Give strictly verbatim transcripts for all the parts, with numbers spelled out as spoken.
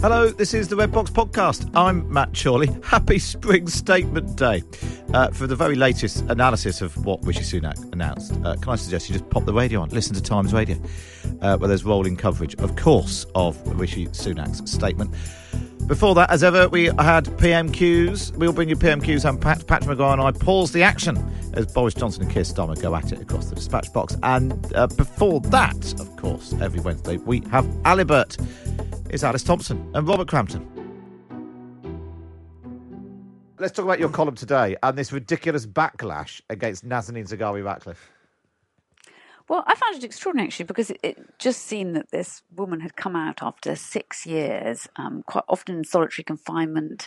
Hello, this is the Red Box Podcast. I'm Matt Chorley. Happy Spring Statement Day. Uh, for the very latest analysis of what Rishi Sunak announced, uh, can I suggest you just pop the radio on, listen to Times Radio, uh, where there's rolling coverage, of course, of Rishi Sunak's statement. Before that, as ever, we had P M Qs. We'll bring you P M Qs and Pat, Patrick Maguire and I pause the action as Boris Johnson and Keir Starmer go at it across the dispatch box. And uh, before that, of course, every Wednesday, we have Alibert. It's Alice Thompson and Robert Crampton. Let's talk about your column today and this ridiculous backlash against Nazanin Zaghari-Ratcliffe. Well, I found it extraordinary, actually, because it, it just seemed that this woman had come out after six years, um, quite often in solitary confinement,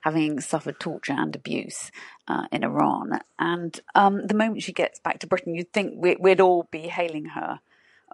having suffered torture and abuse uh, in Iran. And um, the moment she gets back to Britain, you'd think we, we'd all be hailing her.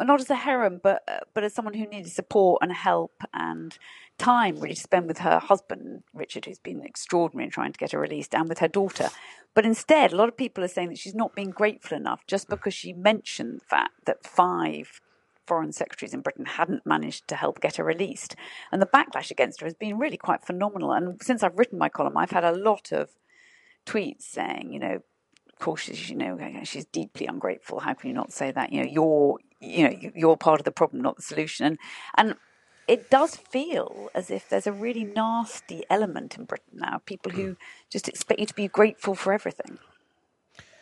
Not as a heroine, but uh, but as someone who needed support and help and time, really, to spend with her husband, Richard, who's been extraordinary in trying to get her released, and with her daughter. But instead, a lot of people are saying that she's not being grateful enough just because she mentioned the fact that five foreign secretaries in Britain hadn't managed to help get her released. And the backlash against her has been really quite phenomenal. And since I've written my column, I've had a lot of tweets saying, you know, of course, she's, you know, she's deeply ungrateful. How can you not say that? You know, you're, you know, you're part of the problem, not the solution. And, and it does feel as if there's a really nasty element in Britain now. People who just expect you to be grateful for everything.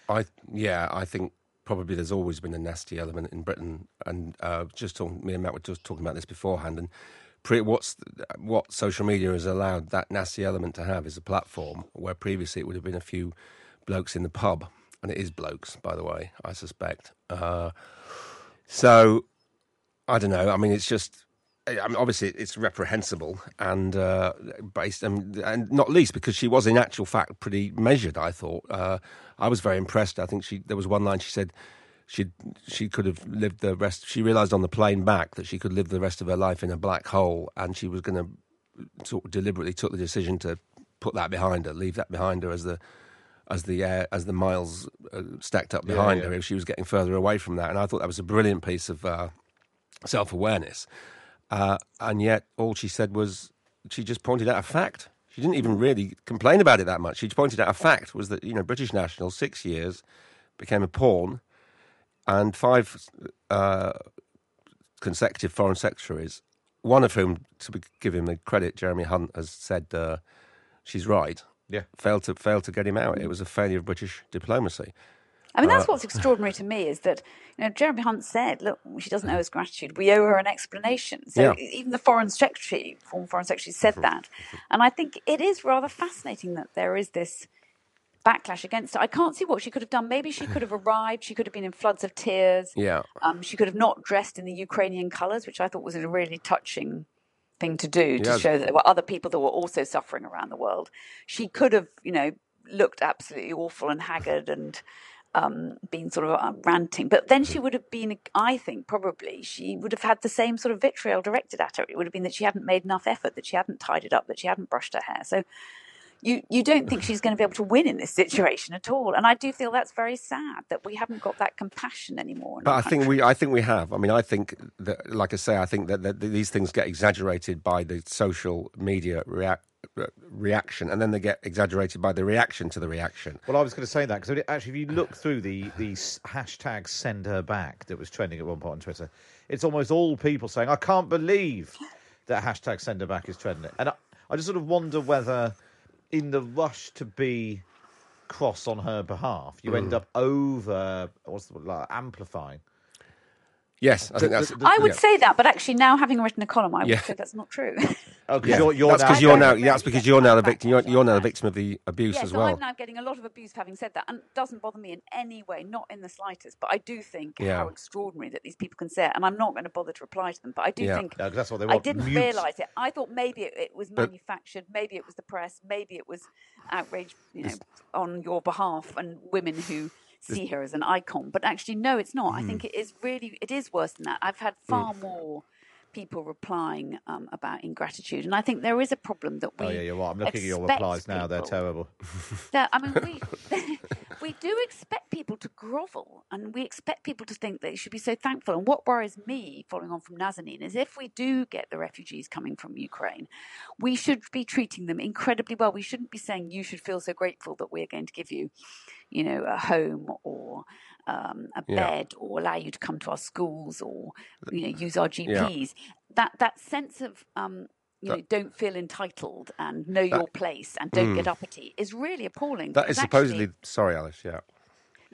I yeah, I think probably there's always been a nasty element in Britain. And uh, just talking, me and Matt were just talking about this beforehand. And pre, what's what social media has allowed that nasty element to have is a platform where previously it would have been a few blokes in the pub, and it is blokes, by the way, I suspect. Uh, so, I don't know. I mean, it's just, I mean, obviously, it's reprehensible, and uh, based, and, and not least because she was, in actual fact, pretty measured. I thought uh, I was very impressed. I think she there was one line she said she she could have lived the rest. She realised on the plane back that she could live the rest of her life in a black hole, and she was going to sort of deliberately took the decision to put that behind her, leave that behind her as the as the uh, as the miles uh, stacked up behind yeah, yeah. her if she was getting further away from that. And I thought that was a brilliant piece of uh, self-awareness. Uh, and yet all she said was, she just pointed out a fact. She didn't even really complain about it that much. She pointed out a fact was that, you know, British nationals, six years, became a pawn, and five uh, consecutive foreign secretaries, one of whom, to give him the credit, Jeremy Hunt, has said uh, she's right. Yeah, failed to failed to get him out. It was a failure of British diplomacy. I mean, that's uh, what's extraordinary to me is that, you know, Jeremy Hunt said, "Look, she doesn't owe us gratitude. We owe her an explanation." So yeah. even the foreign secretary, former foreign secretary, said that, and I think it is rather fascinating that there is this backlash against her. I can't see what she could have done. Maybe she could have arrived. She could have been in floods of tears. Yeah, um, she could have not dressed in the Ukrainian colours, which I thought was a really touching thing to do to yes. show that there were other people that were also suffering around the world. She could have, you know, looked absolutely awful and haggard and um, been sort of uh, ranting. But then she would have been, I think, probably, she would have had the same sort of vitriol directed at her. It would have been that she hadn't made enough effort, that she hadn't tidied up, that she hadn't brushed her hair. So you, you don't think she's going to be able to win in this situation at all. And I do feel that's very sad that we haven't got that compassion anymore. But I think we I think we have. I mean, I think that, like I say, I think that, that these things get exaggerated by the social media react, reaction, and then they get exaggerated by the reaction to the reaction. Well, I was going to say that, because actually, if you look through the, the hashtag send her back that was trending at one point on Twitter, it's almost all people saying, I can't believe that hashtag send her back is trending. And I, I just sort of wonder whether, in the rush to be cross on her behalf, you mm. end up over, what's the word, like, amplifying. Yes, I think that's... I would yeah. say that, but actually now, having written a column, I would yeah. say that's not true. Oh, yeah. you're, you're that's because you're now. That's because you're now the victim. You're, you're now the victim of the abuse yeah, as so well. I'm now getting a lot of abuse for having said that, and it doesn't bother me in any way, not in the slightest. But I do think yeah. how extraordinary that these people can say it, and I'm not going to bother to reply to them. But I do yeah. think no, that's what they want. I didn't realise it. I thought maybe it, it was manufactured, but maybe it was the press, maybe it was outrage, you know, on your behalf, and women who see her as an icon. But actually, no, it's not. Mm. I think it is really, it is worse than that. I've had far mm. more people replying um, about ingratitude. And I think there is a problem that we Oh, yeah, you're right. I'm looking at your replies now. They're terrible. That, I mean, we we do expect people to grovel, and we expect people to think they should be so thankful. And what worries me, following on from Nazanin, is if we do get the refugees coming from Ukraine, we should be treating them incredibly well. We shouldn't be saying, you should feel so grateful that we're going to give you, you know, a home or Um, a yeah. bed, or allow you to come to our schools, or, you know, use our G Ps. Yeah. That that sense of um, you that, know, don't feel entitled, and know that, your place, and don't mm. get uppity is really appalling. That is supposedly actually, sorry, Alice. Yeah.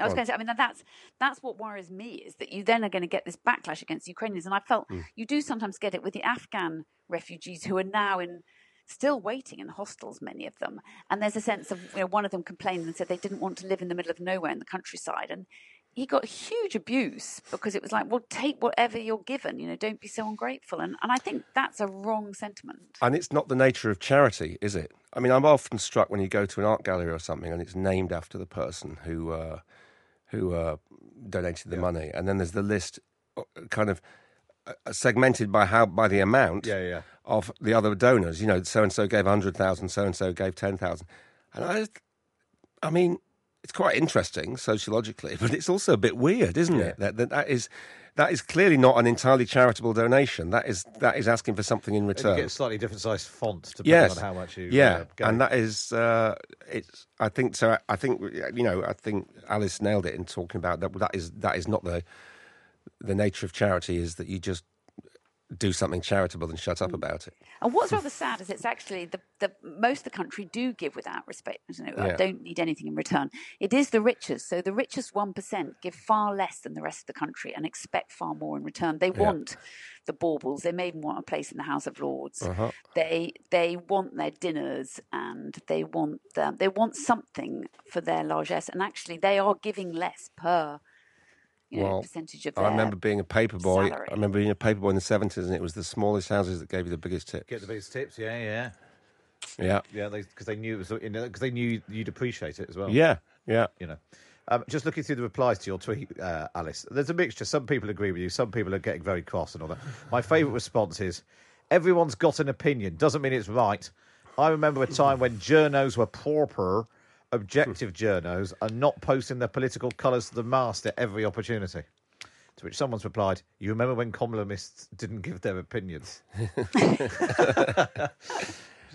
I was going to say, I mean, that's that's what worries me, is that you then are going to get this backlash against Ukrainians, and I felt mm. you do sometimes get it with the Afghan refugees who are now in. Still waiting in hostels, many of them. And there's a sense of, you know, one of them complained and said they didn't want to live in the middle of nowhere in the countryside. And he got huge abuse, because it was like, well, take whatever you're given, you know, don't be so ungrateful. And, and I think that's a wrong sentiment. And it's not the nature of charity, is it? I mean, I'm often struck when you go to an art gallery or something and it's named after the person who, uh, who uh, donated the yeah. money. And then there's the list kind of segmented by how by the amount yeah, yeah. of the other donors. You know, so-and-so gave one hundred thousand, so-and-so gave ten thousand. And I, I mean, it's quite interesting sociologically, but it's also a bit weird, isn't yeah. it? That, that that is that is clearly not an entirely charitable donation. That is that is asking for something in return. And you get a slightly different size font depending yes. on how much you yeah. uh, gave. And that is, uh, it's. I think so. I think you know. I think Alice nailed it in talking about that. That is that is not the. The nature of charity is that you just do something charitable and shut up mm. about it. And what's rather sad is it's actually the, the most of the country do give without respect. You know, yeah. I don't need anything in return. It is the richest. So the richest one percent give far less than the rest of the country and expect far more in return. They yeah. want the baubles. They may even want a place in the House of Lords. Uh-huh. They they want their dinners, and they want them, they want something for their largesse. And actually, they are giving less per. You know, well, percentage of I remember being a paper boy. Salary. I remember being a paper boy in the seventies, and it was the smallest houses that gave you the biggest tips. Get the biggest tips, yeah, yeah, yeah, yeah. Because they, they knew it was, because you know, they knew you'd appreciate it as well. Yeah, yeah. You know, um, just looking through the replies to your tweet, uh, Alice. There's a mixture. Some people agree with you. Some people are getting very cross and all that. My favourite response is, "Everyone's got an opinion. Doesn't mean it's right. I remember a time when journos were pauper." Objective journos are not posting their political colours to the mast at every opportunity. To which someone's replied, you remember when columnists didn't give their opinions? It's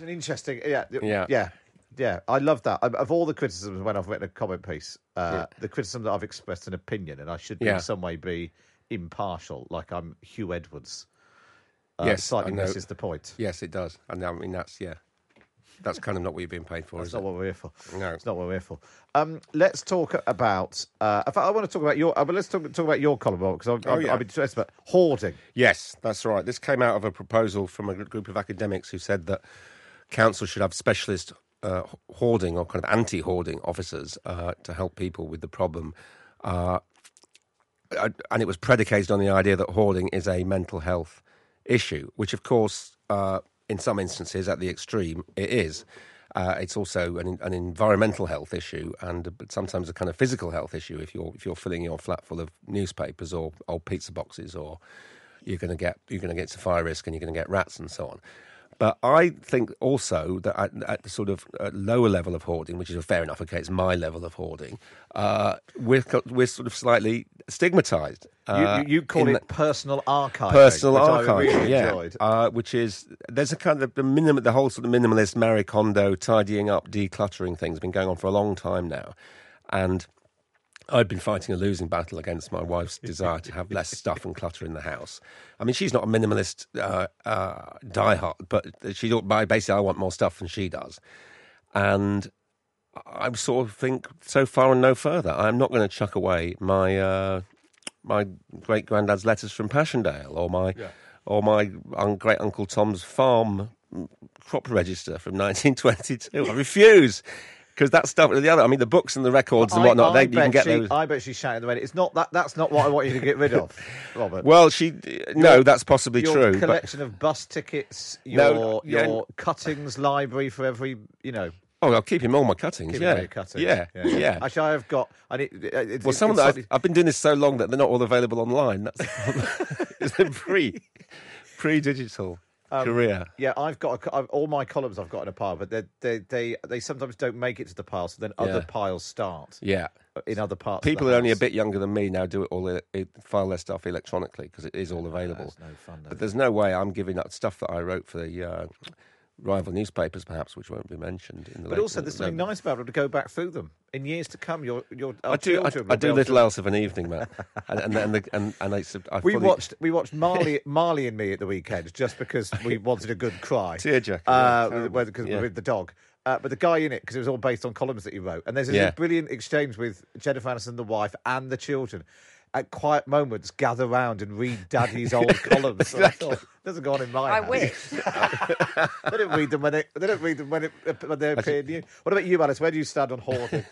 an interesting... Yeah, yeah, yeah. yeah. I love that. Of all the criticisms when I've written a comment piece, uh, yeah. the criticism that I've expressed an opinion, and I should yeah. in some way be impartial, like I'm Hugh Edwards. Uh, yes, slightly misses the point. Yes, it does. And I mean, that's... Yeah. That's kind of not what you're being paid for, That's is not it? What we're here for. No. It's not what we're here for. Um, let's talk about... Uh, in fact, I want to talk about your... Uh, but let's talk, talk about your column, because I've oh, yeah. been interested about hoarding. Yes, that's right. This came out of a proposal from a group of academics who said that council should have specialist uh, hoarding or kind of anti-hoarding officers uh, to help people with the problem. Uh, and it was predicated on the idea that hoarding is a mental health issue, which, of course... Uh, in some instances, at the extreme, it is. Uh, it's also an, an environmental health issue, and but sometimes a kind of physical health issue. If you're if you're filling your flat full of newspapers or old pizza boxes, or you're going to get you're going to get to fire risk, and you're going to get rats and so on. But I think also that at, at the sort of lower level of hoarding, which is fair enough. Okay, it's my level of hoarding. Uh, we're we're sort of slightly stigmatised. Uh, you, you call it personal archiving. Personal archiving, which I really yeah. enjoyed. Uh, which is, there's a kind of the minimum, the whole sort of minimalist Marie Kondo tidying up, decluttering thing has been going on for a long time now. And I've been fighting a losing battle against my wife's desire to have less stuff and clutter in the house. I mean, she's not a minimalist uh, uh, diehard, but she basically, I want more stuff than she does. And I sort of think, so far and no further, I'm not going to chuck away my uh, my great-granddad's letters from Passchendaele or my yeah. or my un- great-uncle Tom's farm crop register from nineteen twenty-two. I refuse. Because that stuff, the other, I mean, the books and the records I, and whatnot, I they, you can get she, those. I bet she's shouting at the radio. It's not that. That's not what I want you to get rid of, Robert. Well, she no, your, that's possibly your true. Your collection but, of bus tickets, your no, yeah. your cuttings library for every, you know. Oh, I'll keep him all my cuttings. Keep yeah, all your cuttings. Yeah. Yeah. yeah, yeah. Actually, I have got. I need, it, well, it, some of that I've, I've been doing this so long that they're not all available online. That's pre pre digital. Um, Career. Yeah, I've got a, I've, all my columns I've got in a pile, but they they they they sometimes don't make it to the pile, so then other yeah. piles start. Yeah, in other parts. People of the are house. Only a bit younger than me now do it all it, it, file their stuff electronically because it is all available. No, no fun, but there's no way I'm giving up stuff that I wrote for the uh, rival newspapers, perhaps, which won't be mentioned in the. But also, there's something no. nice about it to go back through them in years to come. Your your I do I, I do little else of an evening, Matt. and and and, the, and, and I, I we probably... watched we watched Marley Marley and Me at the weekend just because we wanted a good cry. Tearjerker, uh, yeah. with, because yeah. we're with the dog. Uh, but the guy in it, because it was all based on columns that he wrote, and there's a yeah. brilliant exchange with Jennifer Aniston, the wife, and the children. At quiet moments, gather round and read Daddy's old columns. Exactly. It doesn't go on in my I house. Wish. they don't read them when they, they don't read them when, it, when they appear new. What about you, Alice? Where do you stand on hoarding?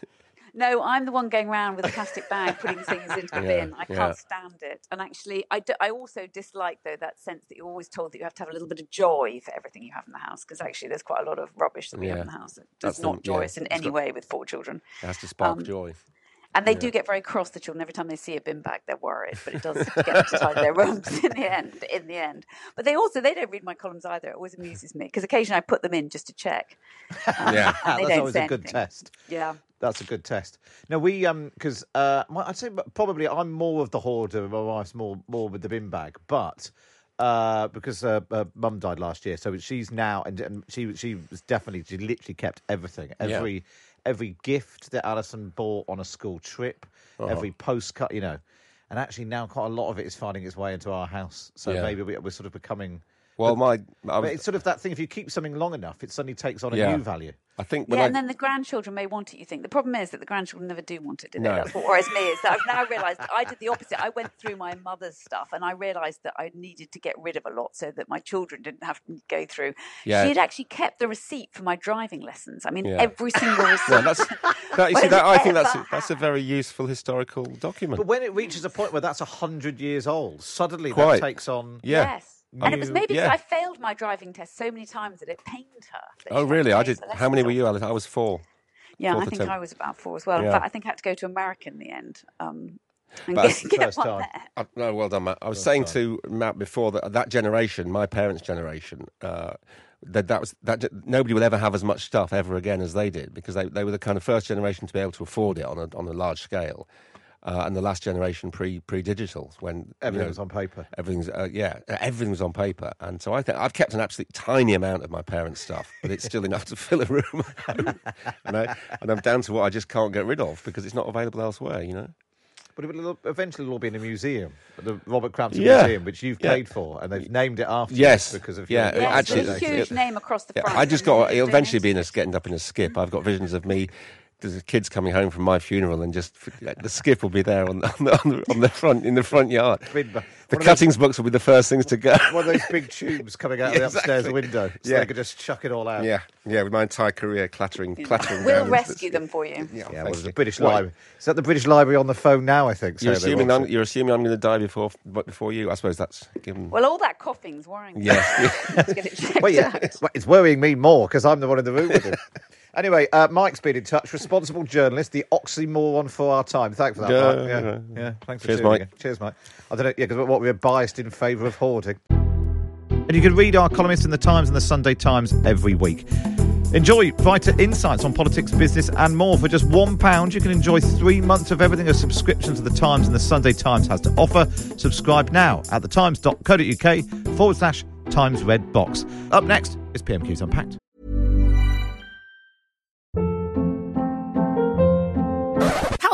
No, I'm the one going round with a plastic bag putting things into the yeah, bin. I can't yeah. stand it. And actually, I, do, I also dislike, though, that sense that you're always told that you have to have a little bit of joy for everything you have in the house, because actually there's quite a lot of rubbish that we yeah. have in the house that does That's not the, joyous yeah, in any got, way with four children. It has to spark um, joy. And they yeah. do get very cross, the children. Every time they see a bin bag, they're worried. But it does get them to tie their rumps in the end. In the end, but they also they don't read my columns either. It always amuses me because occasionally I put them in just to check. Um, yeah, that's always a good anything. Test. Yeah, that's a good test. Now we um because uh, I'd say probably I'm more of the hoarder. My wife's more more with the bin bag, but. Uh, because uh, uh, Mum died last year, so she's now and, and she she was definitely she literally kept everything every yeah. every gift that Alison bought on a school trip, uh-huh. every postcard, you know, and actually now quite a lot of it is finding its way into our house. So yeah. maybe we, we're sort of becoming well. But, my I was, but it's sort of that thing. If you keep something long enough, it suddenly takes on a yeah. new value. I think. When yeah, I... and then the grandchildren may want it. You think the problem is that the grandchildren never do want it, do they? No. That's what worries me. Is that I've now realised I did the opposite. I went through my mother's stuff, and I realised that I needed to get rid of a lot so that my children didn't have to go through. Yeah. She had actually kept the receipt for my driving lessons. I mean, yeah. every single receipt. Yeah, that's, that, you see, that, I think that's a, that's a very useful historical document. But when it reaches a point where that's a hundred years old, suddenly Quite. That takes on yeah. yes. New, and it was maybe yeah. I failed my driving test so many times that it pained her. Oh, really? I did. How many were you, Alice? I was four. Yeah, I think attempt. I was about four as well. Yeah. In fact, I think I had to go to America in the end. Um, and but get, get first one time. There. I, no, well done, Matt. I was first saying time. to Matt before that that generation, my parents' generation, uh, that that was that nobody will ever have as much stuff ever again as they did because they they were the kind of first generation to be able to afford it on a on a large scale. Uh, and the last generation pre pre digital when everything you know, was on paper, everything's uh, yeah, everything was on paper, and so I think I've kept an absolute tiny amount of my parents' stuff, but it's still enough to fill a room, and I and I'm down to what I just can't get rid of because it's not available elsewhere, you know. But it will eventually it'll all be in a museum, the Robert Crampton yeah. Museum, which you've yeah. paid for, and they've named it after yes. you because of yeah. your... Yes, actually, it's a huge it, name across the yeah, front. I just got it'll eventually be in a getting up in a skip. I've got visions of me. There's the kids coming home from my funeral, and just the skip will be there on the, on the, on the front in the front yard. The cuttings those, books will be the first things to go. One of those big tubes coming out yeah, of the upstairs exactly. window, so yeah. they could just chuck it all out. Yeah, yeah. With my entire career clattering, yeah. clattering. We'll down rescue them for you. Yeah, yeah well, there's the British well, Library. Is that the British Library on the phone now? I think. You're assuming I'm, you're assuming I'm going to die before, before you. I suppose that's given. Well, all that coughing's worrying me. Yeah. Let's get it checked well, yeah. out. It's, it's worrying me more because I'm the one in the room with it. Anyway, uh, Mike's been in touch. Responsible journalist, the oxymoron for our time. Thanks for that, yeah, Mike. Yeah, yeah. yeah. Thanks for Cheers, Mike. Again. Cheers, Mike. I don't know, yeah, because what we're biased in favour of hoarding. And you can read our columnists in the Times and the Sunday Times every week. Enjoy Vita Insights on politics, business and more. For just one pound, you can enjoy three months of everything a subscription to The Times and The Sunday Times has to offer. Subscribe now at thetimes.co.uk forward slash Times Red Box. Up next is P M Qs Unpacked.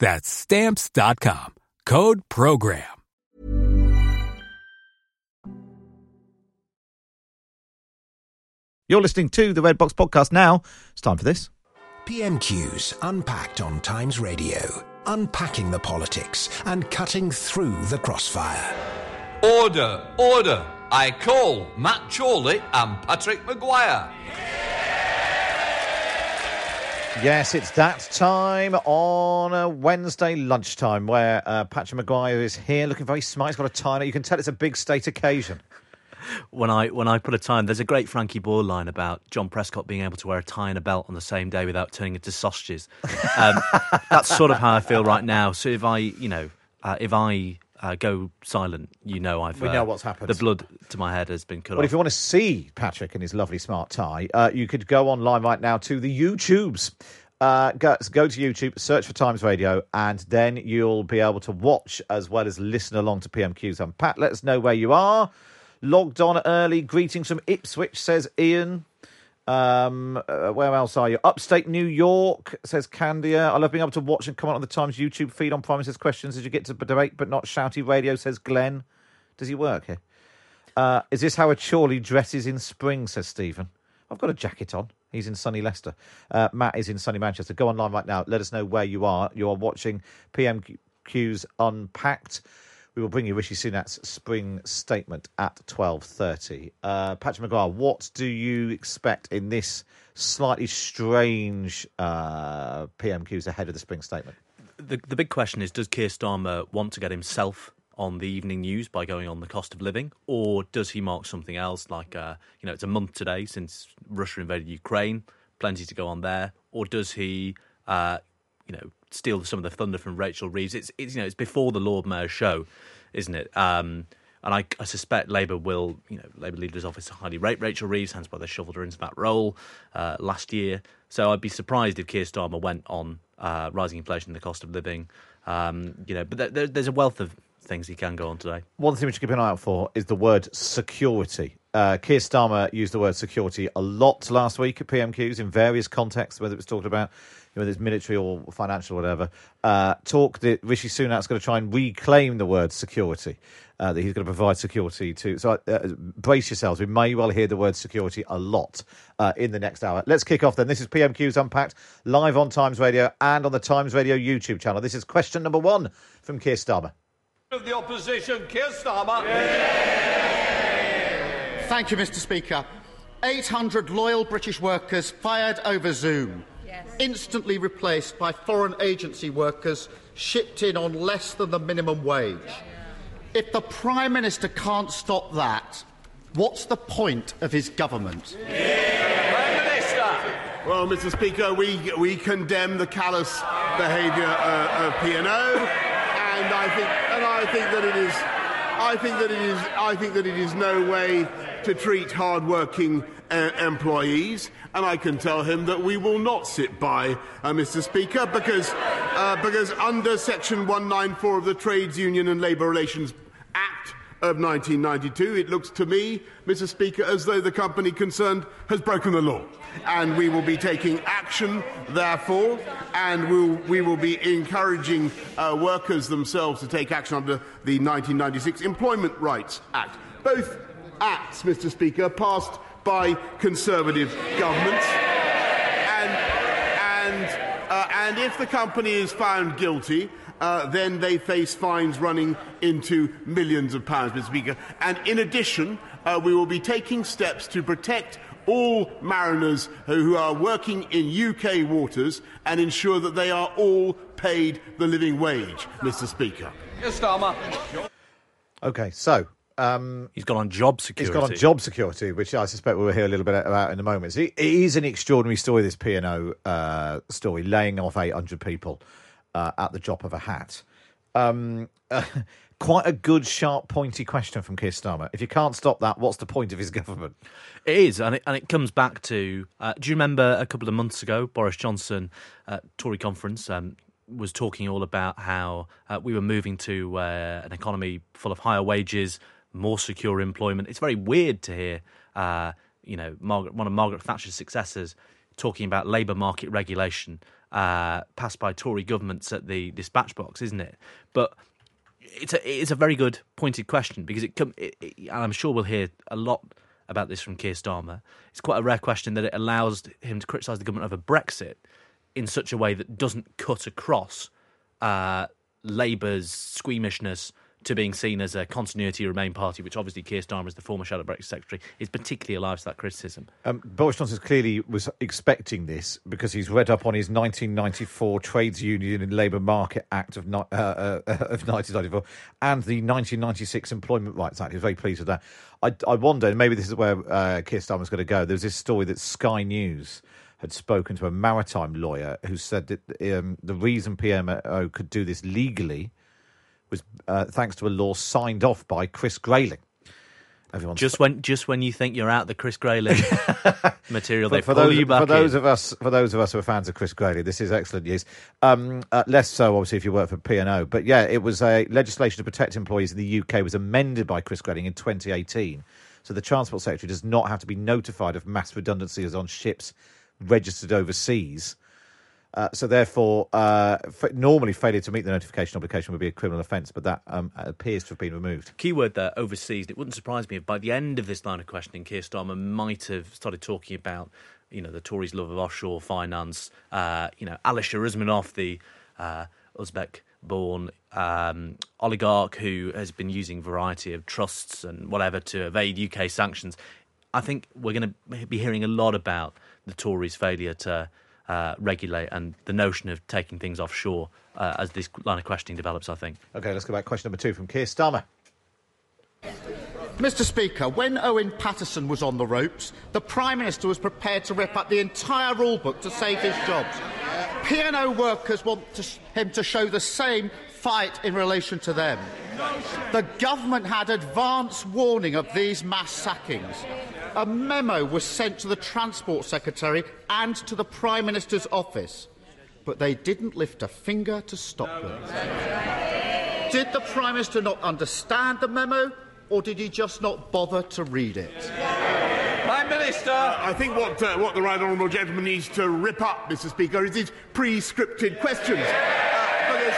That's stamps dot com. Code program. You're listening to the Red Box Podcast now. It's time for this. P M Qs Unpacked on Times Radio. Unpacking the politics and cutting through the crossfire. Order, order. I call Matt Chorley and Patrick Maguire. Yes, it's that time on a Wednesday lunchtime where uh, Patrick Maguire is here looking very smart. He's got a tie on it. You can tell it's a big state occasion. When I when I put a tie on, there's a great Frankie Boyle line about John Prescott being able to wear a tie and a belt on the same day without turning into sausages. Um, that's sort of how I feel right now. So if I, you know, uh, if I uh, go silent, you know I've... We know uh, what's happened. The blood to my head has been cut well, off. Well, if you want to see Patrick in his lovely smart tie, uh, you could go online right now to the YouTubes. Uh, go, go to YouTube, search for Times Radio, and then you'll be able to watch as well as listen along to P M Qs Unpacked. Let us know where you are. Logged on early. Greetings from Ipswich, says Ian. Um, uh, where else are you? Upstate New York, says Candia. I love being able to watch and comment on the Times YouTube feed on Promises Questions as you get to debate, but not shouty radio, says Glenn. Does he work here? Uh, is this how a Chorley dresses in spring, says Stephen. I've got a jacket on. He's in sunny Leicester. Uh, Matt is in sunny Manchester. Go online right now. Let us know where you are. You are watching P M Qs Unpacked. We will bring you Rishi Sunak's spring statement at twelve thirty. Uh, Patrick Maguire, what do you expect in this slightly strange uh, P M Qs ahead of the spring statement? The, the big question is, does Keir Starmer want to get himself on the evening news by going on the cost of living, or does he mark something else like, uh, you know, it's a month today since Russia invaded Ukraine, plenty to go on there, or does he, uh, you know, steal some of the thunder from Rachel Reeves? It's, it's you know, it's before the Lord Mayor's show, isn't it? Um, and I, I suspect Labour will, you know, Labour leader's office highly rate Rachel Reeves. Hands by they shoveled her into that role uh, last year. So I'd be surprised if Keir Starmer went on uh, rising inflation and the cost of living. Um, you know, but there, there, there's a wealth of things he can go on today. One thing we should keep an eye out for is the word security. Uh, Keir Starmer used the word security a lot last week at P M Qs in various contexts, whether it was talked about, whether it's military or financial or whatever. Uh, talk that Rishi Sunak's going to try and reclaim the word security. uh, that he's going to provide security to. So uh, brace yourselves. We may well hear the word security a lot uh, in the next hour. Let's kick off then. This is P M Qs Unpacked, live on Times Radio and on the Times Radio YouTube channel. This is question number one from Keir Starmer. Of the opposition, Keir Starmer. Yeah. Thank you, Mister Speaker. eight hundred loyal British workers fired over Zoom. Yes. Instantly replaced by foreign agency workers shipped in on less than the minimum wage. Yeah. If the Prime Minister can't stop that, what's the point of his government? Yeah. Prime Minister. Well, Mister Speaker, we, we condemn the callous behaviour uh, of P and O, and I think and I think that it is I think that it is I think that it is no way to treat hard-working uh, employees, and I can tell him that we will not sit by, uh, Mister Speaker, because uh, because under Section one ninety-four of the Trades Union and Labour Relations Act of nineteen ninety-two, it looks to me, Mister Speaker, as though the company concerned has broken the law, and we will be taking action, therefore, and we'll, we will be encouraging uh, workers themselves to take action under the nineteen ninety-six Employment Rights Act. Both acts, Mister Speaker, passed by Conservative governments, and and uh, and if the company is found guilty, uh, then they face fines running into millions of pounds, Mister Speaker. And in addition, uh, we will be taking steps to protect all mariners who are working in U K waters and ensure that they are all paid the living wage, Mister Speaker. Yes, Starmer. Okay, so. Um, he's gone on job security. He's gone on job security, which I suspect we'll hear a little bit about in a moment. So it is an extraordinary story, this P and O uh, story, laying off eight hundred people uh, at the drop of a hat. Um, uh, quite a good, sharp, pointy question from Keir Starmer. If you can't stop that, what's the point of his government? It is, and it, and it comes back to... Uh, do you remember a couple of months ago, Boris Johnson, uh, Tory conference... Um, was talking all about how uh, we were moving to uh, an economy full of higher wages, more secure employment. It's very weird to hear, uh, you know, Margaret, one of Margaret Thatcher's successors talking about labour market regulation uh, passed by Tory governments at the dispatch box, isn't it? But it's a, it's a very good pointed question because it, com- it, it, and I'm sure we'll hear a lot about this from Keir Starmer. It's quite a rare question that it allows him to criticise the government over Brexit in such a way that doesn't cut across uh, Labour's squeamishness to being seen as a continuity Remain party, which obviously Keir Starmer, as the former Shadow Brexit Secretary, is particularly alive to that criticism. Um, Boris Johnson clearly was expecting this because he's read up on his nineteen ninety-four Trades Union and Labour Market Act of, uh, uh, of nineteen ninety-four and the nineteen ninety-six Employment Rights Act. He was very pleased with that. I, I wonder, and maybe this is where uh, Keir Starmer's going to go, there was this story that Sky News had spoken to a maritime lawyer who said that um, the reason P M O could do this legally was uh, thanks to a law signed off by Chris Grayling. Everyone's just when just when you think you're out the Chris Grayling material, for, they for pull those, you back for those in. Of us, for those of us who are fans of Chris Grayling, this is excellent news. Um, uh, less so, obviously, if you work for P and O. But yeah, it was a legislation to protect employees in the U K was amended by Chris Grayling in twenty eighteen. So the Transport Secretary does not have to be notified of mass redundancies on ships registered overseas. Uh, so therefore, uh, f- normally failure to meet the notification obligation would be a criminal offence, but that um, appears to have been removed. Keyword there, overseas. It wouldn't surprise me if by the end of this line of questioning, Keir Starmer might have started talking about, you know, the Tories' love of offshore finance. Uh, you know, Alisher Usmanov, the uh, Uzbek-born um, oligarch who has been using a variety of trusts and whatever to evade U K sanctions. I think we're going to be hearing a lot about the Tories' failure to uh, regulate and the notion of taking things offshore uh, as this line of questioning develops, I think. OK, let's go back to question number two from Keir Starmer. Mister Speaker, when Owen Paterson was on the ropes, the Prime Minister was prepared to rip up the entire rule book to save his jobs. P and O workers want to sh- him to show the same fight in relation to them. The government had advance warning of these mass sackings. A memo was sent to the Transport Secretary and to the Prime Minister's office, but they didn't lift a finger to stop them. Did the Prime Minister not understand the memo, or did he just not bother to read it? Prime Minister! Uh, I think what, uh, what the Right Honourable Gentleman needs to rip up, Mister Speaker, is his pre-scripted questions. Uh, because,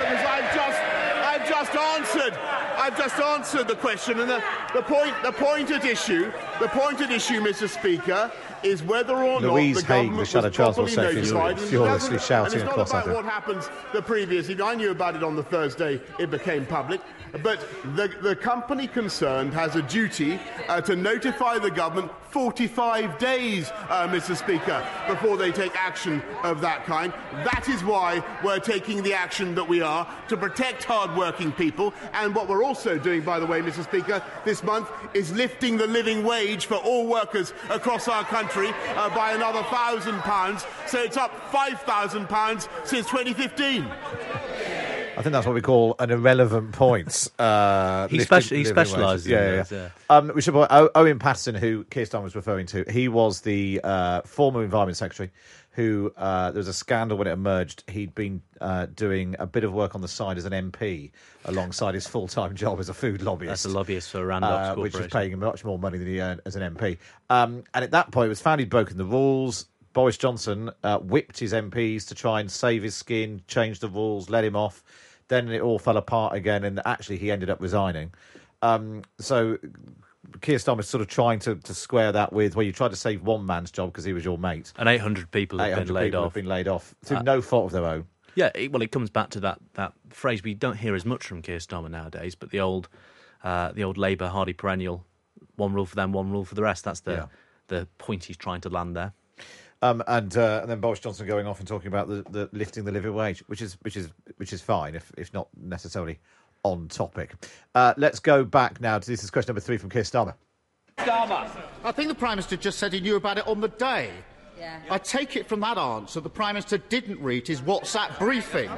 because I've just, I've just answered... I've just answered the question, and the, the point, the point at issue, the point at issue, Mister Speaker, is whether or Louise not the Hague, government the was properly notified. Is furiously shouting and it's not about what happens the previous evening. I knew about it on the Thursday it became public. But the, the company concerned has a duty uh, to notify the government forty-five days, uh, Mister Speaker, before they take action of that kind. That is why we're taking the action that we are, to protect hard-working people. And what we're also doing, by the way, Mister Speaker, this month is lifting the living wage for all workers across our country uh, by another one thousand pounds. So it's up five thousand pounds since twenty fifteen. I think that's what we call an irrelevant point. Uh, he special, he specialises in yeah, those, yeah. yeah. Um, we should point out Owen Paterson, who Keir Starmer was referring to, he was the uh, former Environment Secretary who, uh, there was a scandal when it emerged, he'd been uh, doing a bit of work on the side as an M P alongside his full-time job as a food lobbyist. That's a lobbyist for Randolph's uh, Corporation. Which was paying him much more money than he earned as an M P. Um, and at that point, it was found he'd broken the rules. Boris Johnson uh, whipped his M Ps to try and save his skin, change the rules, let him off. Then it all fell apart again, and actually he ended up resigning. Um, so Keir Starmer's sort of trying to, to square that with, well, you tried to save one man's job because he was your mate. And eight hundred people have been laid off. have been laid off through uh, no fault of their own. Yeah, it, well, it comes back to that, that phrase we don't hear as much from Keir Starmer nowadays, but the old uh, the old Labour hardy perennial, one rule for them, one rule for the rest. That's the yeah. the point he's trying to land there. Um, and uh, and then Boris Johnson going off and talking about the, the lifting the living wage, which is which is which is fine, if if not necessarily on topic. Uh, let's go back now to this is question number three from Keir Starmer. Starmer, I think the Prime Minister just said he knew about it on the day. Yeah. I take it from that answer the Prime Minister didn't read his WhatsApp briefing.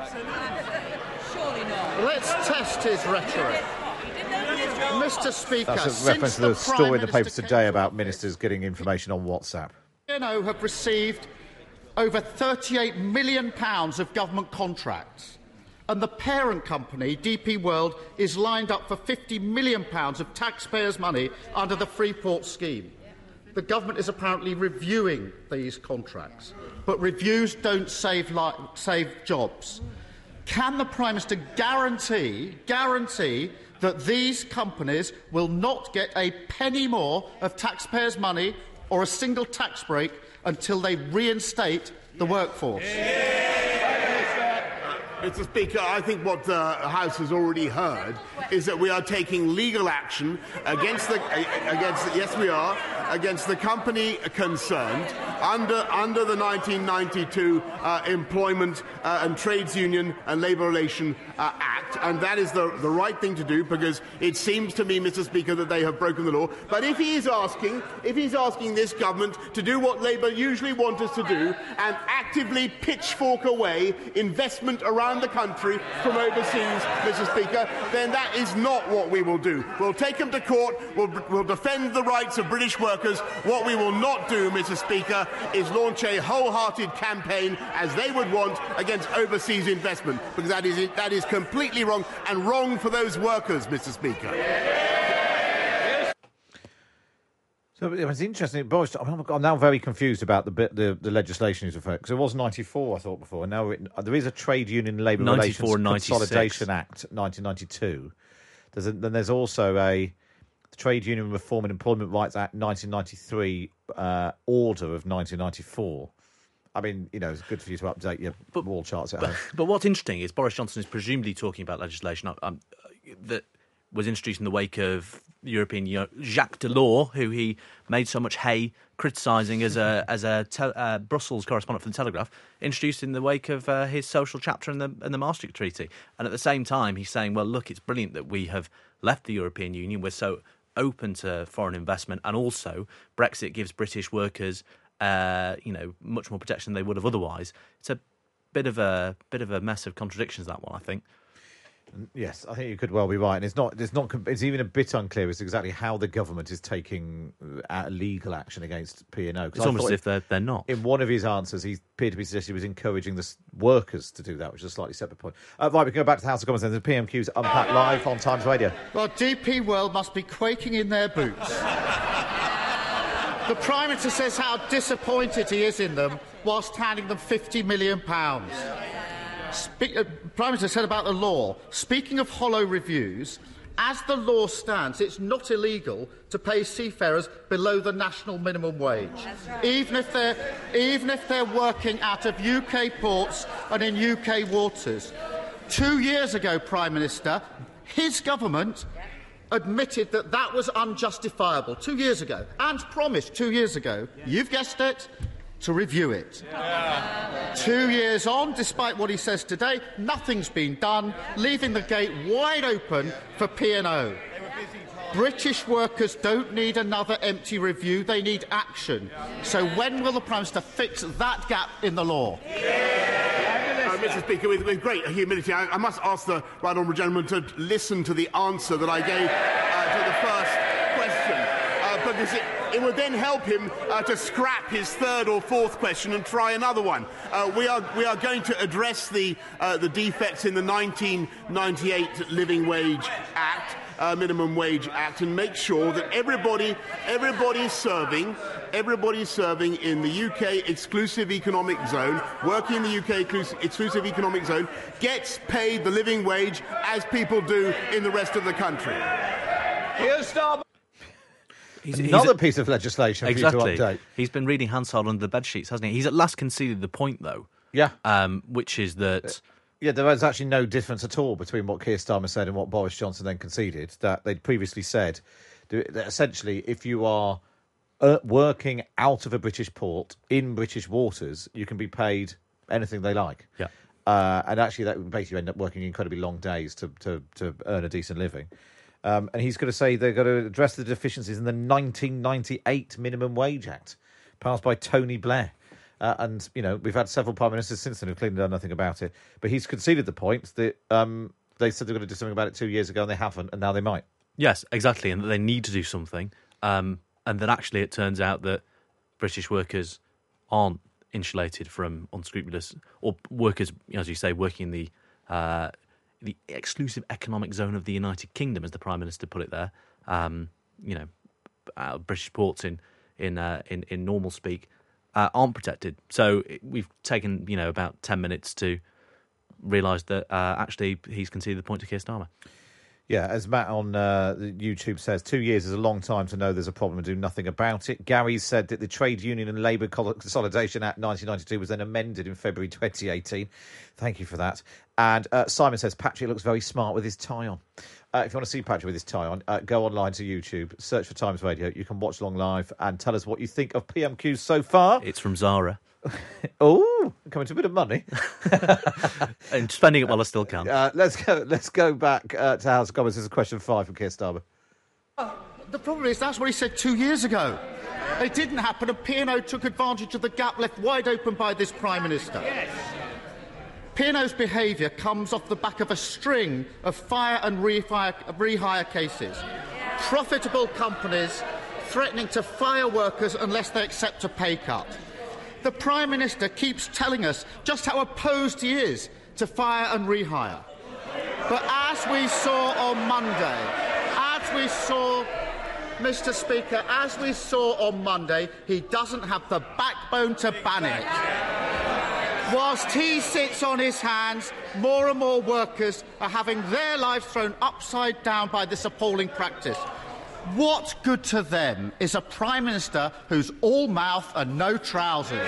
Surely not. Let's test his rhetoric. Mister Speaker, that's a reference to the, the story in the papers today about ministers getting information on WhatsApp. P and O have received over thirty-eight million pounds of government contracts, and the parent company, D P World, is lined up for fifty million pounds of taxpayers' money under the Freeport scheme. The government is apparently reviewing these contracts, but reviews don't save, li- save jobs. Can the Prime Minister guarantee, guarantee that these companies will not get a penny more of taxpayers' money or a single tax break until they reinstate the workforce? Mister Speaker, I think what the House has already heard is that we are taking legal action against the against the, yes we are against the company concerned under under the nineteen ninety-two uh, Employment uh, and Trades Union and Labour Relation uh, Act, and that is the the right thing to do, because it seems to me, Mister Speaker, that they have broken the law. But if he is asking if he's asking this government to do what Labour usually want us to do and actively pitchfork away investment around the country from overseas, Mister Speaker, then that is not what we will do. We'll take them to court, we'll, we'll defend the rights of British workers. What we will not do, Mister Speaker, is launch a wholehearted campaign, as they would want, against overseas investment, because that is, that is completely wrong, and wrong for those workers, Mister Speaker. So it was interesting. Boris, I'm now very confused about the bit, the, the legislation he's referring to, because it was ninety-four, I thought, before, and now it, there is a Trade Union Labour Relations Consolidation Act, nineteen ninety-two. There's a, then there's also a Trade Union Reform and Employment Rights Act, nineteen ninety-three, uh, order of nineteen ninety-four. I mean, you know, it's good for you to update your but, wall charts at but, home. But what's interesting is Boris Johnson is presumably talking about legislation um, that was introduced in the wake of European Union, Jacques Delors, who he made so much hay criticising as a as a te- uh, Brussels correspondent for the Telegraph, introduced in the wake of uh, his social chapter in the in the Maastricht Treaty. And at the same time, he's saying, well, look, it's brilliant that we have left the European Union. We're so open to foreign investment, and also Brexit gives British workers, uh, you know, much more protection than they would have otherwise. It's a bit of a bit of a mess of contradictions, that one, I think. Yes, I think you could well be right, and it's not. It's not. It's even a bit unclear as to exactly how the government is taking legal action against P and O. It's almost as if they're they're not. In one of his answers, he appeared to be suggesting he was encouraging the workers to do that, which is a slightly separate point. Uh, right, we can go back to the House of Commons. Then the P M Qs unpacked live on Times Radio. Well, D P World must be quaking in their boots. The Prime Minister says how disappointed he is in them, whilst handing them fifty million pounds. Speak, uh, Prime Minister said about the law, speaking of hollow reviews, As the law stands, it's not illegal to pay seafarers below the national minimum wage, right. even, if they're, even if they're working out of U K ports and in U K waters. Two years ago, Prime Minister, his government admitted that that was unjustifiable two years ago and promised two years ago, you've guessed it, to review it. Yeah. Two years on, despite what he says today, nothing's been done, leaving the gate wide open for P and O. British workers don't need another empty review, they need action. So when will the Prime Minister fix that gap in the law? Uh, Mister Speaker, with, with great humility, I, I must ask the right honourable gentleman to listen to the answer that I gave uh, to the first question, uh, because it, it would then help him uh, to scrap his third or fourth question and try another one. Uh, we are we are going to address the uh, the defects in the nineteen ninety-eight Living Wage Act, uh, Minimum Wage Act, and make sure that everybody everybody serving. Everybody serving in the U K exclusive economic zone, working in the U K exclusive economic zone, gets paid the living wage as people do in the rest of the country. Here's Starmer. He's, Another he's a, piece of legislation exactly. for you to update. He's been reading Hansard under the bed sheets, hasn't he? He's at last conceded the point, though. Yeah. Um, which is that... Yeah, there was actually no difference at all between what Keir Starmer said and what Boris Johnson then conceded, that they'd previously said that essentially if you are... Uh, working out of a British port in British waters, you can be paid anything they like. Yeah, uh, and actually, that would basically end up working incredibly long days to to, to earn a decent living. Um, and he's going to say they're going to address the deficiencies in the nineteen ninety-eight Minimum Wage Act, passed by Tony Blair. Uh, and you know, we've had several prime ministers since then who've clearly done nothing about it. But he's conceded the point that um, they said they were going to do something about it two years ago, and they haven't, and now they might. Yes, exactly, and that they need to do something. Um, And then actually it turns out that British workers aren't insulated from unscrupulous... Or workers, as you say, working in the uh, the exclusive economic zone of the United Kingdom, as the Prime Minister put it there. Um, you know, uh, British ports in in, uh, in, in normal speak uh, aren't protected. So we've taken, you know, about ten minutes to realise that uh, actually he's conceded the point to Keir Starmer. Yeah, as Matt on uh, YouTube says, two years is a long time to know there's a problem and do nothing about it. Gary said that the Trade Union and Labour Consolidation Act nineteen ninety-two was then amended in February twenty eighteen. Thank you for that. And uh, Simon says, Patrick looks very smart with his tie on. Uh, if you want to see Patrick with his tie on, uh, go online to YouTube, search for Times Radio. You can watch along live and tell us what you think of P M Qs so far. It's from Zara. Oh, coming to a bit of money. And spending it while I still can. Uh, let's go Let's go back uh, to House of Commons. This is question five from Keir Starmer. Uh, the problem is that's what he said two years ago. It didn't happen, and P and O took advantage of the gap left wide open by this Prime Minister. Yes. P and O's behaviour comes off the back of a string of fire and re-fire, rehire cases. Yeah. Profitable companies threatening to fire workers unless they accept a pay cut. The Prime Minister keeps telling us just how opposed he is to fire and rehire. But as we saw on Monday, as we saw, Mister Speaker, as we saw on Monday, he doesn't have the backbone to ban it. Whilst he sits on his hands, more and more workers are having their lives thrown upside down by this appalling practice. What good to them is a Prime Minister who's all mouth and no trousers?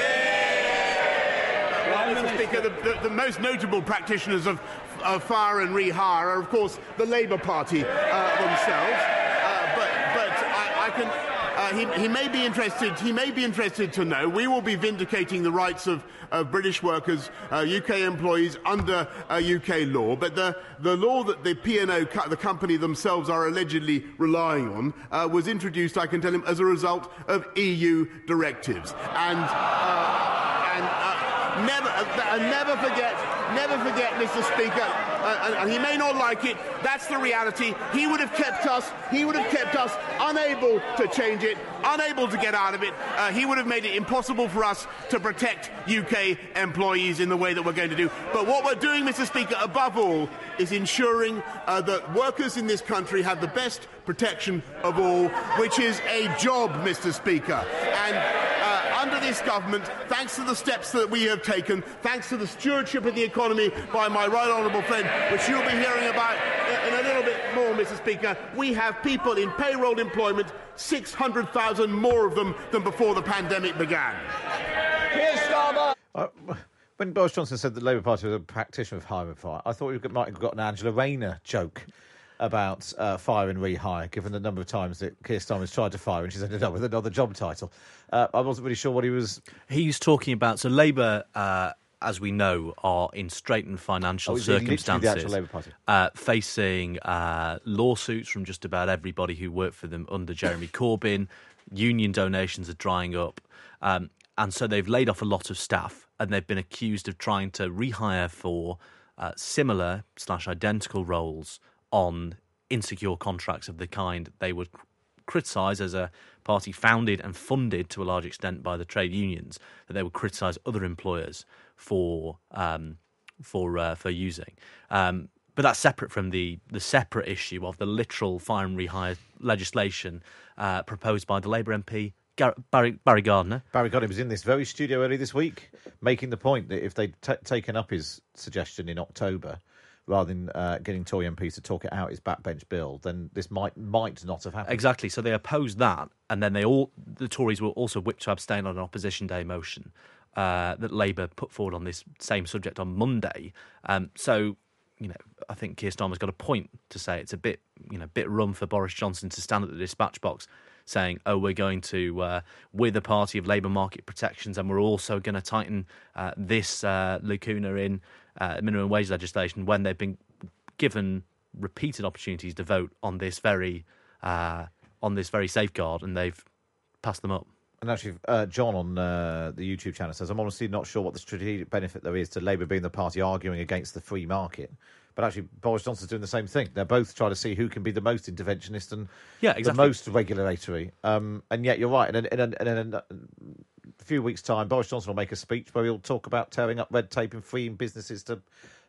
Well, Mister Speaker, the, the, the most notable practitioners of, of fire and rehire are, of course, the Labour Party uh, themselves. Uh, but but I, I can... Uh, he, he may be interested. He may be interested to know we will be vindicating the rights of uh, British workers, uh, U K employees under uh, U K law. But the the law that the P and O, co- the company themselves, are allegedly relying on uh, was introduced, I can tell him, as a result of E U directives. And uh, and uh, never uh, never forget, never forget, Mister Speaker. Uh, and he may not like it. That's the reality. He would have kept us. He would have kept us unable to change it, unable to get out of it. Uh, he would have made it impossible for us to protect U K employees in the way that we're going to do. But what we're doing, Mister Speaker, above all, is ensuring uh, that workers in this country have the best protection of all, which is a job, Mister Speaker. And uh, under this government, thanks to the steps that we have taken, thanks to the stewardship of the economy by my right honourable friend, which you'll be hearing about in a little bit more, Mister Speaker, we have people in payroll employment, six hundred thousand more of them than before the pandemic began. Keir Starmer. Uh, when Boris Johnson said that the Labour Party was a practitioner of hire and fire, I thought we might have got an Angela Rayner joke about uh, fire and rehire, given the number of times that Keir Starmer's tried to fire and she's ended up with another job title. Uh, I wasn't really sure what he was... He's talking about... So Labour, uh, as we know, are in straitened financial oh, circumstances. The actual Labour Party. Uh, facing uh, lawsuits from just about everybody who worked for them under Jeremy Corbyn. Union donations are drying up. Um, and so they've laid off a lot of staff and they've been accused of trying to rehire for uh, similar slash identical roles on insecure contracts of the kind they would criticise as a party founded and funded to a large extent by the trade unions, that they would criticise other employers for um, for uh, for using. Um, but that's separate from the, the separate issue of the literal fire and rehire legislation uh, proposed by the Labour M P Gar- Barry, Barry Gardner. Barry Gardner was in this very studio early this week making the point that if they'd t- taken up his suggestion in October... rather than uh, getting Tory M Ps to talk it out his backbench bill, then this might might not have happened. Exactly. So they opposed that, and then they all the Tories were also whipped to abstain on an Opposition Day motion uh, that Labour put forward on this same subject on Monday. Um, so, you know, I think Keir Starmer's got a point to say it's a bit, you know, bit rum for Boris Johnson to stand at the dispatch box saying, oh, we're going to, uh, we're the party of labour market protections and we're also going to tighten uh, this uh, lacuna in uh, minimum wage legislation when they've been given repeated opportunities to vote on this very uh, on this very safeguard and they've passed them up. And actually, uh, John on uh, the YouTube channel says, I'm honestly not sure what the strategic benefit there is to Labour being the party arguing against the free market. But actually, Boris Johnson's doing the same thing. They're both trying to see who can be the most interventionist and yeah, exactly. the most regulatory. Um, and yet, you're right. And in, in, in, in a few weeks' time, Boris Johnson will make a speech where he'll talk about tearing up red tape and freeing businesses to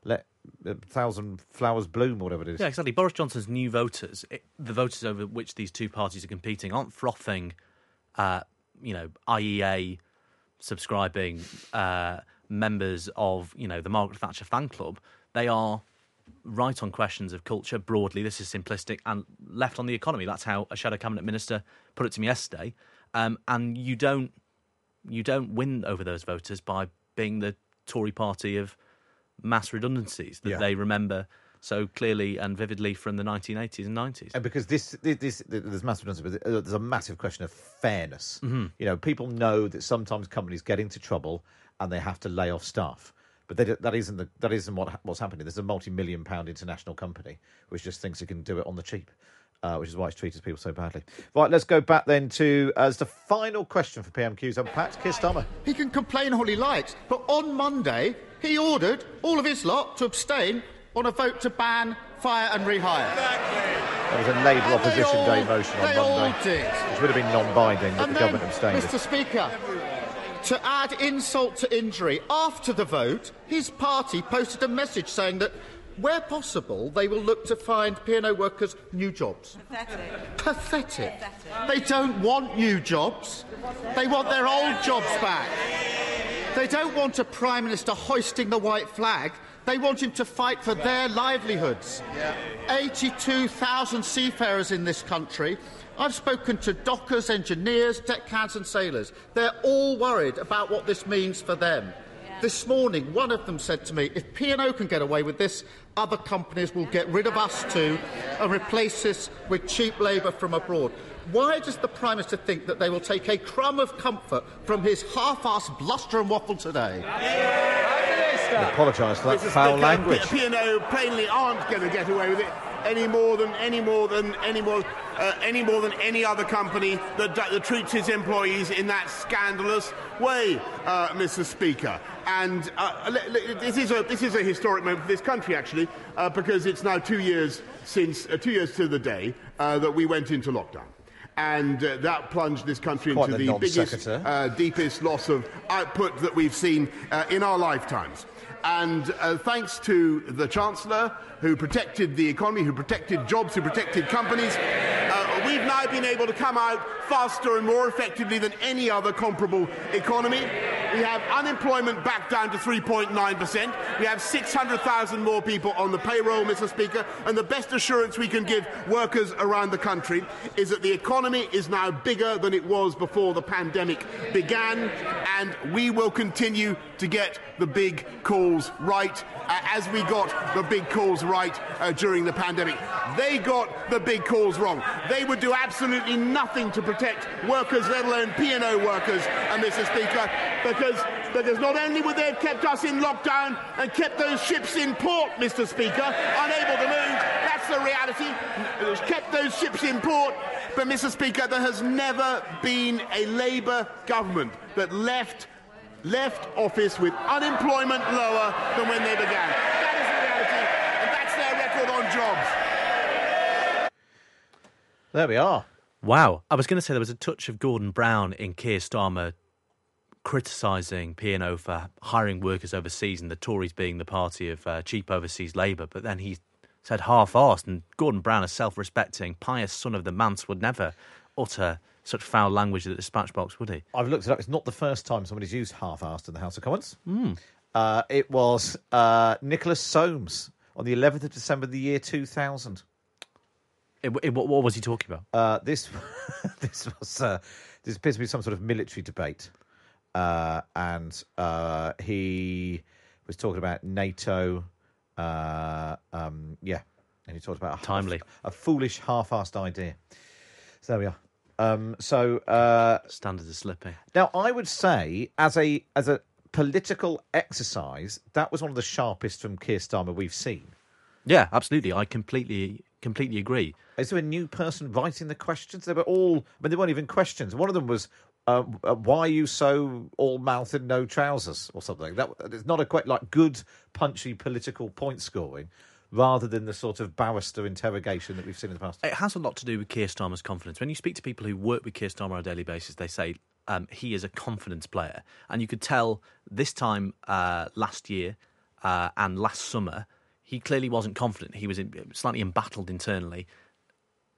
let a thousand flowers bloom, whatever it is. Yeah, exactly. Boris Johnson's new voters, it, the voters over which these two parties are competing, aren't frothing, uh, you know, I E A subscribing uh, members of, you know, the Margaret Thatcher fan club. They are... right on questions of culture broadly, this is simplistic, and left on the economy. That's how a shadow cabinet minister put it to me yesterday. Um, and you don't you don't win over those voters by being the Tory party of mass redundancies that yeah. they remember so clearly and vividly from the nineteen eighties and nineties. And because this, this, this there's massive redundancy, but there's a massive question of fairness. Mm-hmm. You know, people know that sometimes companies get into trouble and they have to lay off staff. But they, that isn't the, that isn't what what's happening. There's a multi-million pound international company which just thinks it can do it on the cheap, uh, which is why it's treated people so badly. Right, let's go back then to as uh, the final question for P M Qs unpacked. Keir Starmer. He can complain all he likes, but on Monday he ordered all of his lot to abstain on a vote to ban fire and rehire. Exactly. There was a Labour Opposition all, Day motion on Monday, which would have been non-binding, but and the then, government abstained. Mister Speaker. To add insult to injury, after the vote, his party posted a message saying that, where possible, they will look to find P and O workers new jobs. Pathetic. Pathetic. Pathetic. They don't want new jobs. They want their old jobs back. They don't want a Prime Minister hoisting the white flag. They want him to fight for their livelihoods. eighty-two thousand seafarers in this country... I've spoken to dockers, engineers, deckhands and sailors. They're all worried about what this means for them. Yeah. This morning, one of them said to me, if P and O can get away with this, other companies will get rid of us too and replace us with cheap labour from abroad. Why does the Prime Minister think that they will take a crumb of comfort from his half-assed bluster and waffle today? I apologise for that foul language. P and O plainly aren't going to get away with it. Any more than any more than any more uh, any more than any other company that, that treats its employees in that scandalous way, uh, Mister Speaker. And uh, this is a this is a historic moment for this country, actually, uh, because it's now two years since uh, two years to the day uh, that we went into lockdown. And uh, that plunged this country Quite into the, the biggest, uh, deepest loss of output that we've seen uh, in our lifetimes. And uh, thanks to the Chancellor, who protected the economy, who protected jobs, who protected companies, uh, We've now been able to come out faster and more effectively than any other comparable economy. We have unemployment back down to three point nine percent. We have six hundred thousand more people on the payroll, Mr Speaker, and the best assurance we can give workers around the country is that the economy is now bigger than it was before the pandemic began, and we will continue to get the big calls right, uh, as we got the big calls right uh, during the pandemic. They got the big calls wrong. They would do absolutely nothing to protect workers, let alone P and O workers, uh, Mr Speaker, because, because not only would they have kept us in lockdown and kept those ships in port, Mr Speaker, unable to move, that's the reality, kept those ships in port, but, Mr Speaker, there has never been a Labour government that left left office with unemployment lower than when they began. That is the reality, and that's their record on jobs. There we are. Wow. I was going to say there was a touch of Gordon Brown in Keir Starmer criticising P and O for hiring workers overseas and the Tories being the party of uh, cheap overseas labour, but then he said half-arsed, and Gordon Brown, a self-respecting, pious son of the manse, would never utter such foul language at the dispatch box, would he? I've looked it up. It's not the first time somebody's used half-arsed in the House of Commons. Mm. Uh, it was uh, Nicholas Soames on the eleventh of December of the year two thousand. It, it, what, what was he talking about? Uh, this this was uh, this appears to be some sort of military debate. Uh, and uh, he was talking about NATO. Uh, um, yeah, and he talked about a, Timely. Half, a foolish, half-arsed idea. So there we are. Um, so uh, standards are slipping. Now, I would say, as a as a political exercise, that was one of the sharpest from Keir Starmer we've seen. Yeah, absolutely. I completely completely agree. Is there a new person writing the questions? They were all, but they weren't even questions. One of them was, uh, "Why are you so all mouth and no trousers?" or something. That it's not a quite like good punchy political point scoring, rather than the sort of barrister interrogation that we've seen in the past. It has a lot to do with Keir Starmer's confidence. When you speak to people who work with Keir Starmer on a daily basis, they say um, he is a confidence player. And you could tell this time uh, last year uh, and last summer, he clearly wasn't confident. He was in, slightly embattled internally.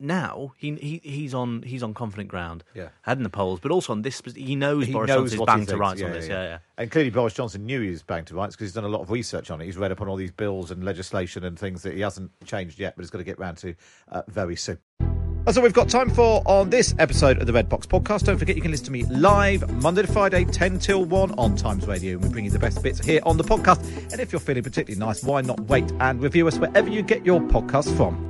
Now he, he he's on he's on confident ground, yeah, ahead in the polls, but also on this. He knows he Boris knows Johnson's bang to rights, yeah, on this, yeah, yeah, yeah. And clearly Boris Johnson knew he was bang to rights because he's done a lot of research on it. He's read up on all these bills and legislation and things that he hasn't changed yet, but he's got to get round to uh, very soon. That's all we've got time for on this episode of the Red Box Podcast. Don't forget you can listen to me live Monday to Friday, ten till one on Times Radio. And we bring you the best bits here on the podcast. And if you're feeling particularly nice, why not wait and review us wherever you get your podcasts from?